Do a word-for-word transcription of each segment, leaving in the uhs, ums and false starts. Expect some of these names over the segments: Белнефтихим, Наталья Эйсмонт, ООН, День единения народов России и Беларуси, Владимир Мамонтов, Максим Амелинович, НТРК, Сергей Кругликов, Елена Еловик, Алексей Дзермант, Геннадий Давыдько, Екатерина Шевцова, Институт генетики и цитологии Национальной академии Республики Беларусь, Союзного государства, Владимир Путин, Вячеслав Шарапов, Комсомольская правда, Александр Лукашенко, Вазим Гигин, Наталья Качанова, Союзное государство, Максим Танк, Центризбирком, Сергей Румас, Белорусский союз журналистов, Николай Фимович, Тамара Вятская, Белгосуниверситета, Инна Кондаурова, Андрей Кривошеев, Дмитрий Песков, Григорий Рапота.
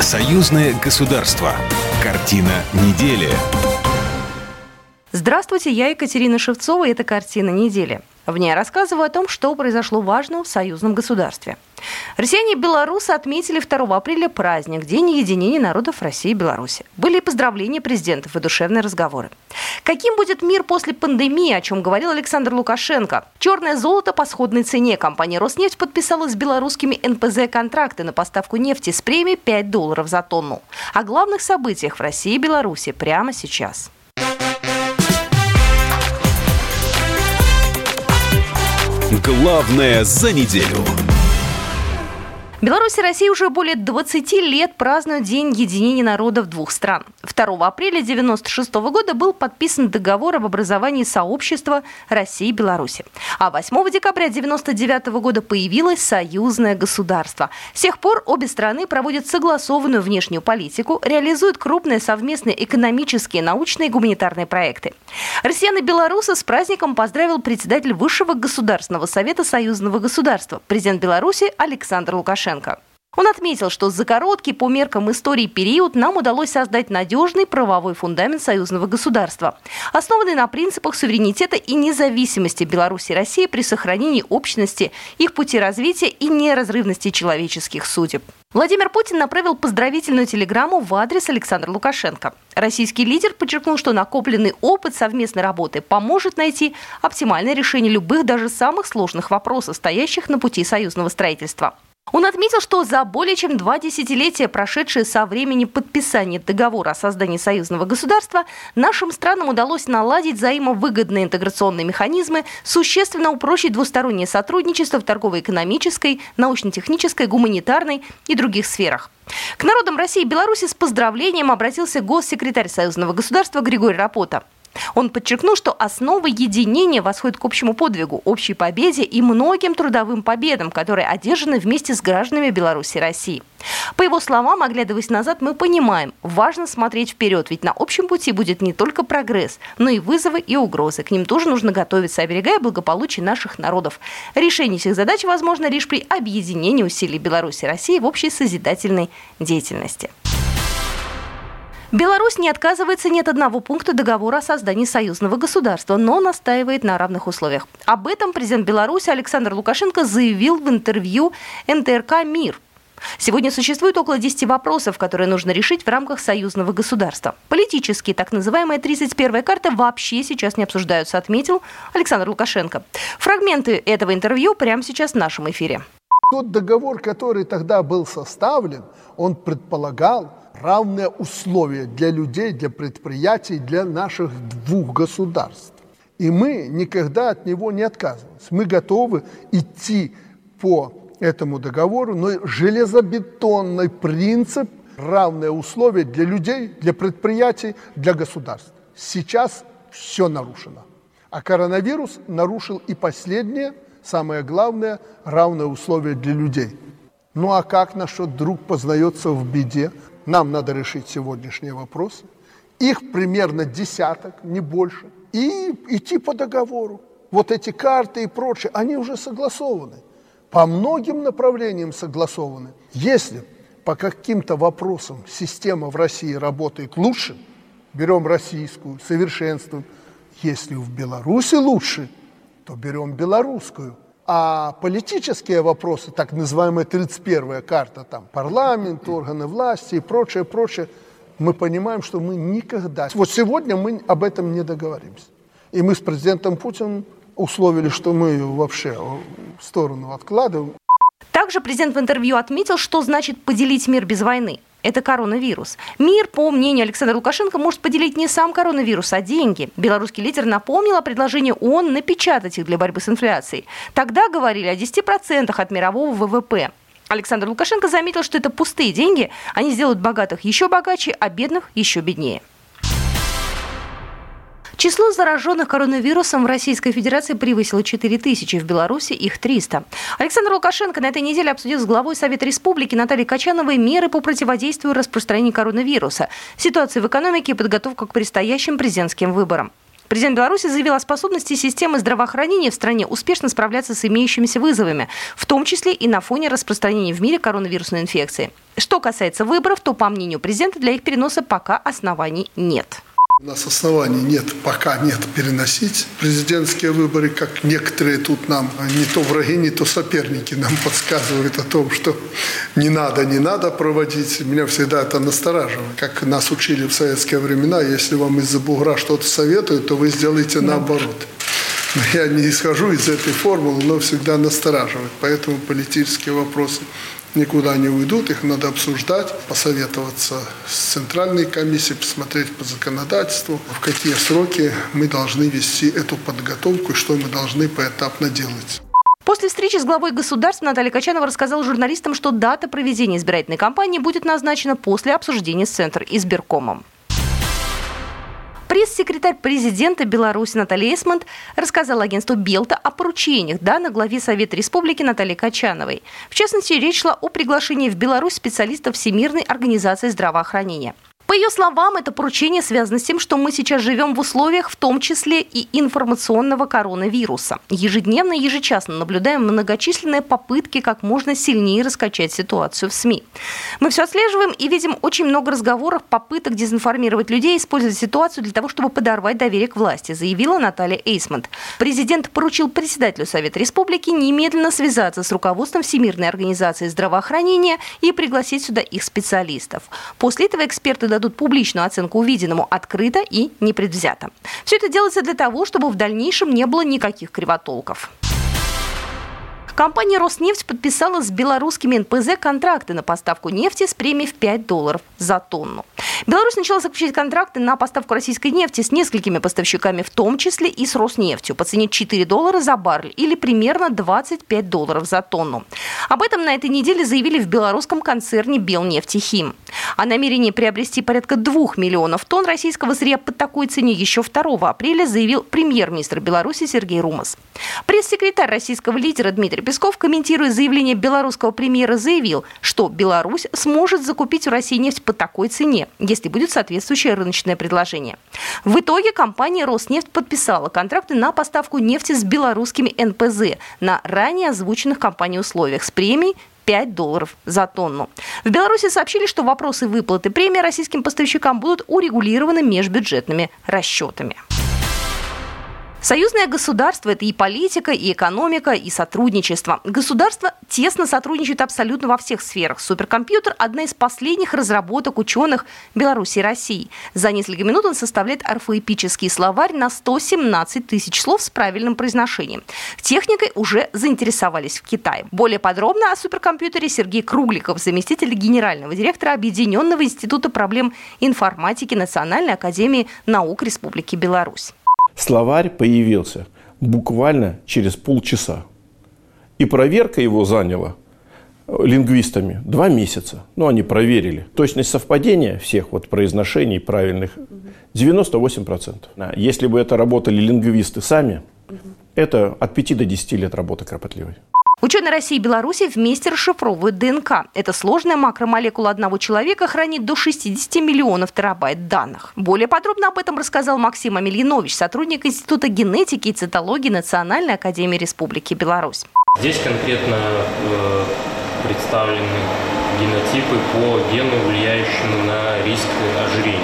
Союзное государство. Картина недели. Здравствуйте, я Екатерина Шевцова, и это «Картина недели». В ней я рассказываю о том, что произошло важного в союзном государстве. Россияне и белорусы отметили второго апреля праздник, День единения народов России и Беларуси. Были и поздравления президентов, и душевные разговоры. Каким будет мир после пандемии, о чем говорил Александр Лукашенко? Черное золото по сходной цене. Компания «Роснефть» подписала с белорусскими эн пэ зэ контракты на поставку нефти с премией пять долларов за тонну. О главных событиях в России и Беларуси прямо сейчас. Главное за неделю. Беларусь и Россия уже более двадцати лет празднуют День единения народов двух стран. второго апреля девяносто шестого года был подписан договор об образовании сообщества России и Беларуси. А восьмого декабря девяносто девятого года появилось союзное государство. С тех пор обе страны проводят согласованную внешнюю политику, реализуют крупные совместные экономические, научные и гуманитарные проекты. Россиян и белорусы с праздником поздравил председатель Высшего государственного совета Союзного государства, президент Беларуси Александр Лукашенко. Он отметил, что за короткий по меркам истории период нам удалось создать надежный правовой фундамент союзного государства, основанный на принципах суверенитета и независимости Беларуси и России при сохранении общности, их пути развития и неразрывности человеческих судеб. Владимир Путин направил поздравительную телеграмму в адрес Александра Лукашенко. Российский лидер подчеркнул, что накопленный опыт совместной работы поможет найти оптимальное решение любых, даже самых сложных вопросов, стоящих на пути союзного строительства. Он отметил, что за более чем два десятилетия, прошедшие со времени подписания договора о создании союзного государства, нашим странам удалось наладить взаимовыгодные интеграционные механизмы, существенно упрочить двустороннее сотрудничество в торгово-экономической, научно-технической, гуманитарной и других сферах. К народам России и Беларуси с поздравлением обратился госсекретарь союзного государства Григорий Рапота. Он подчеркнул, что основа единения восходит к общему подвигу, общей победе и многим трудовым победам, которые одержаны вместе с гражданами Беларуси и России. По его словам, оглядываясь назад, мы понимаем, важно смотреть вперед, ведь на общем пути будет не только прогресс, но и вызовы и угрозы. К ним тоже нужно готовиться, оберегая благополучие наших народов. Решение этих задач возможно лишь при объединении усилий Беларуси и России в общей созидательной деятельности. Беларусь не отказывается ни от одного пункта договора о создании союзного государства, но настаивает на равных условиях. Об этом президент Беларуси Александр Лукашенко заявил в интервью эн тэ эр ка «Мир». Сегодня существует около десяти вопросов, которые нужно решить в рамках союзного государства. Политические, так называемая тридцать первая карта, вообще сейчас не обсуждаются, отметил Александр Лукашенко. Фрагменты этого интервью прямо сейчас в нашем эфире. Тот договор, который тогда был составлен, он предполагал равные условия для людей, для предприятий, для наших двух государств. И мы никогда от него не отказывались. Мы готовы идти по этому договору, но железобетонный принцип равные условия для людей, для предприятий, для государств. Сейчас все нарушено. А коронавирус нарушил и последнее, самое главное, равные условия для людей. Ну а как наш друг познается в беде? Нам надо решить сегодняшний вопрос. Их примерно десяток, не больше. И идти по договору. Вот эти карты и прочее, они уже согласованы. По многим направлениям согласованы. Если по каким-то вопросам система в России работает лучше, берем российскую, совершенствуем. Если в Беларуси лучше, то берем белорусскую. А политические вопросы, так называемая тридцать первая карта, там парламент, органы власти и прочее, прочее, мы понимаем, что мы никогда... Вот сегодня мы об этом не договоримся. И мы с президентом Путиным условили, что мы вообще в сторону откладываем. Также президент в интервью отметил, что значит поделить мир без войны. Это коронавирус. Мир, по мнению Александра Лукашенко, может поделить не сам коронавирус, а деньги. Белорусский лидер напомнил о предложении ООН напечатать их для борьбы с инфляцией. Тогда говорили о десяти процентах от мирового вэ вэ пэ. Александр Лукашенко заметил, что это пустые деньги. Они сделают богатых еще богаче, а бедных еще беднее. Число зараженных коронавирусом в Российской Федерации превысило четыре тысячи, в Беларуси их триста. Александр Лукашенко на этой неделе обсудил с главой Совета Республики Натальей Качановой меры по противодействию распространению коронавируса, ситуации в экономике и подготовку к предстоящим президентским выборам. Президент Беларуси заявил о способности системы здравоохранения в стране успешно справляться с имеющимися вызовами, в том числе и на фоне распространения в мире коронавирусной инфекции. Что касается выборов, то, по мнению президента, для их переноса пока оснований нет. У нас оснований нет, пока нет переносить президентские выборы, как некоторые тут нам, не то враги, не то соперники нам подсказывают о том, что не надо, не надо проводить. Меня всегда это настораживает. Как нас учили в советские времена, если вам из-за бугра что-то советуют, то вы сделаете наоборот. Я не исхожу из этой формулы, но всегда настораживает. Поэтому политические вопросы никуда не уйдут, их надо обсуждать, посоветоваться с Центральной комиссией, посмотреть по законодательству, в какие сроки мы должны вести эту подготовку и что мы должны поэтапно делать. После встречи с главой государства Наталья Качанова рассказала журналистам, что дата проведения избирательной кампании будет назначена после обсуждения с Центризбиркомом. Пресс-секретарь президента Беларуси Наталья Эйсмонт рассказала агентству «Белта» о поручениях, данных главе Совета Республики Наталье Качановой. В частности, речь шла о приглашении в Беларусь специалистов Всемирной организации здравоохранения. По ее словам, это поручение связано с тем, что мы сейчас живем в условиях, в том числе и информационного коронавируса. Ежедневно и ежечасно наблюдаем многочисленные попытки как можно сильнее раскачать ситуацию в СМИ. Мы все отслеживаем и видим очень много разговоров, попыток дезинформировать людей, использовать ситуацию для того, чтобы подорвать доверие к власти, заявила Наталья Эйсмонт. Президент поручил председателю Совета Республики немедленно связаться с руководством Всемирной организации здравоохранения и пригласить сюда их специалистов. После этого эксперты дадут дадут публичную оценку увиденному открыто и непредвзято. Все это делается для того, чтобы в дальнейшем не было никаких кривотолков. Компания «Роснефть» подписала с белорусскими эн пэ зэ контракты на поставку нефти с премией в пять долларов за тонну. Беларусь начала заключать контракты на поставку российской нефти с несколькими поставщиками, в том числе и с «Роснефтью», по цене четыре доллара за баррель или примерно двадцать пять долларов за тонну. Об этом на этой неделе заявили в белорусском концерне «Белнефтихим». О намерении приобрести порядка двух миллионов тонн российского сырья по такой цене еще второго апреля заявил премьер-министр Беларуси Сергей Румас. Пресс-секретарь российского лидера Дмитрий Песков, комментируя заявление белорусского премьера, заявил, что Беларусь сможет закупить у России нефть по такой цене, если будет соответствующее рыночное предложение. В итоге компания «Роснефть» подписала контракты на поставку нефти с белорусскими эн пэ зэ на ранее озвученных компанией условиях с премией пять долларов за тонну. В Беларуси сообщили, что вопросы выплаты премии российским поставщикам будут урегулированы межбюджетными расчетами. Союзное государство – это и политика, и экономика, и сотрудничество. Государства тесно сотрудничают абсолютно во всех сферах. Суперкомпьютер – одна из последних разработок ученых Беларуси и России. За несколько минут он составляет орфоэпический словарь на сто семнадцать тысяч слов с правильным произношением. Техникой уже заинтересовались в Китае. Более подробно о суперкомпьютере Сергей Кругликов, заместитель генерального директора Объединенного института проблем информатики Национальной академии наук Республики Беларусь. Словарь появился буквально через полчаса. И проверка его заняла лингвистами два месяца. Ну, они проверили. Точность совпадения всех вот произношений правильных девяносто восемь процентов. Если бы это работали лингвисты сами, это от пяти до десяти лет работы кропотливой. Ученые России и Беларуси вместе расшифровывают ДНК. Эта сложная макромолекула одного человека хранит до шестидесяти миллионов терабайт данных. Более подробно об этом рассказал Максим Амелинович, сотрудник Института генетики и цитологии Национальной академии Республики Беларусь. Здесь конкретно э, представлены генотипы по гену, влияющему на риск ожирения.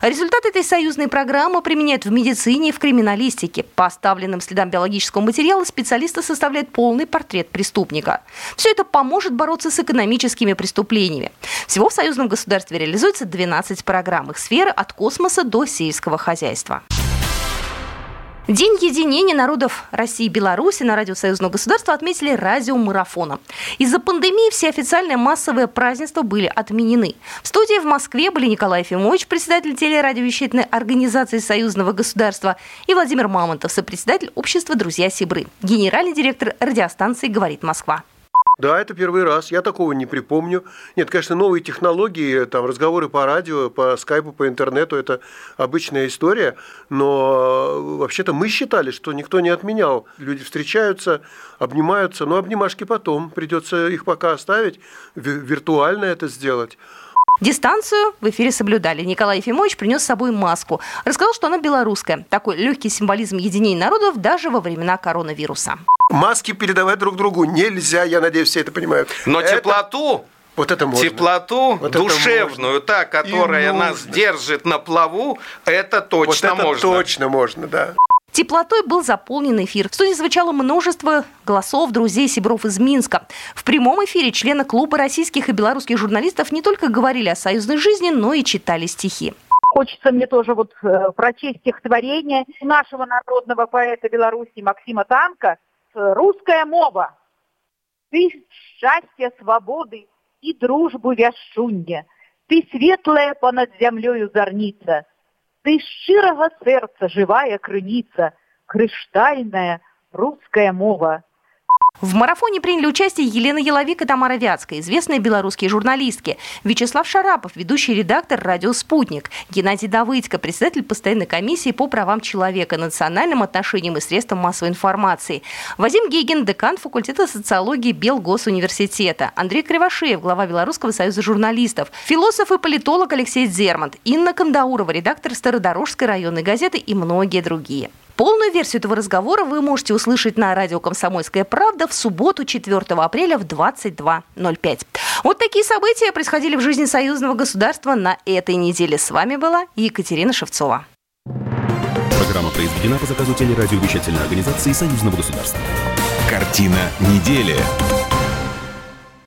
Результат этой союзной программы применяют в медицине и в криминалистике. По оставленным следам биологического материала специалисты составляют полный портрет преступника. Все это поможет бороться с экономическими преступлениями. Всего в союзном государстве реализуется двенадцать программ. Их сферы от космоса до сельского хозяйства. День единения народов России и Беларуси на радио Союзного государства отметили радиомарафоном. Из-за пандемии все официальные массовые празднества были отменены. В студии в Москве были Николай Фимович, председатель телерадиовещательной организации Союзного государства, и Владимир Мамонтов, сопредседатель общества «Друзья Сибры», генеральный директор радиостанции «Говорит Москва». Да, это первый раз, я такого не припомню. Нет, конечно, новые технологии, там разговоры по радио, по скайпу, по интернету – это обычная история, но вообще-то мы считали, что никто не отменял. Люди встречаются, обнимаются, но обнимашки потом, придется их пока оставить, виртуально это сделать. Дистанцию в эфире соблюдали. Николай Фимович принес с собой маску. Рассказал, что она белорусская. Такой легкий символизм единения народов даже во времена коронавируса. Маски передавать друг другу нельзя, я надеюсь, все это понимают. Но это... теплоту... Вот это можно. Теплоту вот душевную, это та, которая нас держит на плаву, это точно вот это можно. Точно можно, да. Теплотой был заполнен эфир. В студии звучало множество голосов друзей сябров из Минска. В прямом эфире члены клуба российских и белорусских журналистов не только говорили о союзной жизни, но и читали стихи. Хочется мне тоже вот прочесть стихотворение нашего народного поэта Беларуси Максима Танка «Русская мова». Ты счастья, свободы и дружбу вяшчунне, ты светлая понад зямлёю зорница, ты шчырага сэрца жывая крыніца, крыштальная руская мова. В марафоне приняли участие Елена Еловик и Тамара Вятская, известные белорусские журналистки, Вячеслав Шарапов, ведущий редактор «Радио Спутник», Геннадий Давыдько, председатель постоянной комиссии по правам человека, национальным отношениям и средствам массовой информации, Вазим Гигин, декан факультета социологии Белгосуниверситета, Андрей Кривошеев, глава Белорусского союза журналистов, философ и политолог Алексей Дзермант, Инна Кондаурова, редактор Стародорожской районной газеты и многие другие. Полную версию этого разговора вы можете услышать на радио «Комсомольская правда» в субботу, четвёртого апреля в двадцать два ноль пять. Вот такие события происходили в жизни союзного государства на этой неделе. С вами была Екатерина Шевцова. Программа произведена по заказу телерадиовещательной организации союзного государства. Картина недели.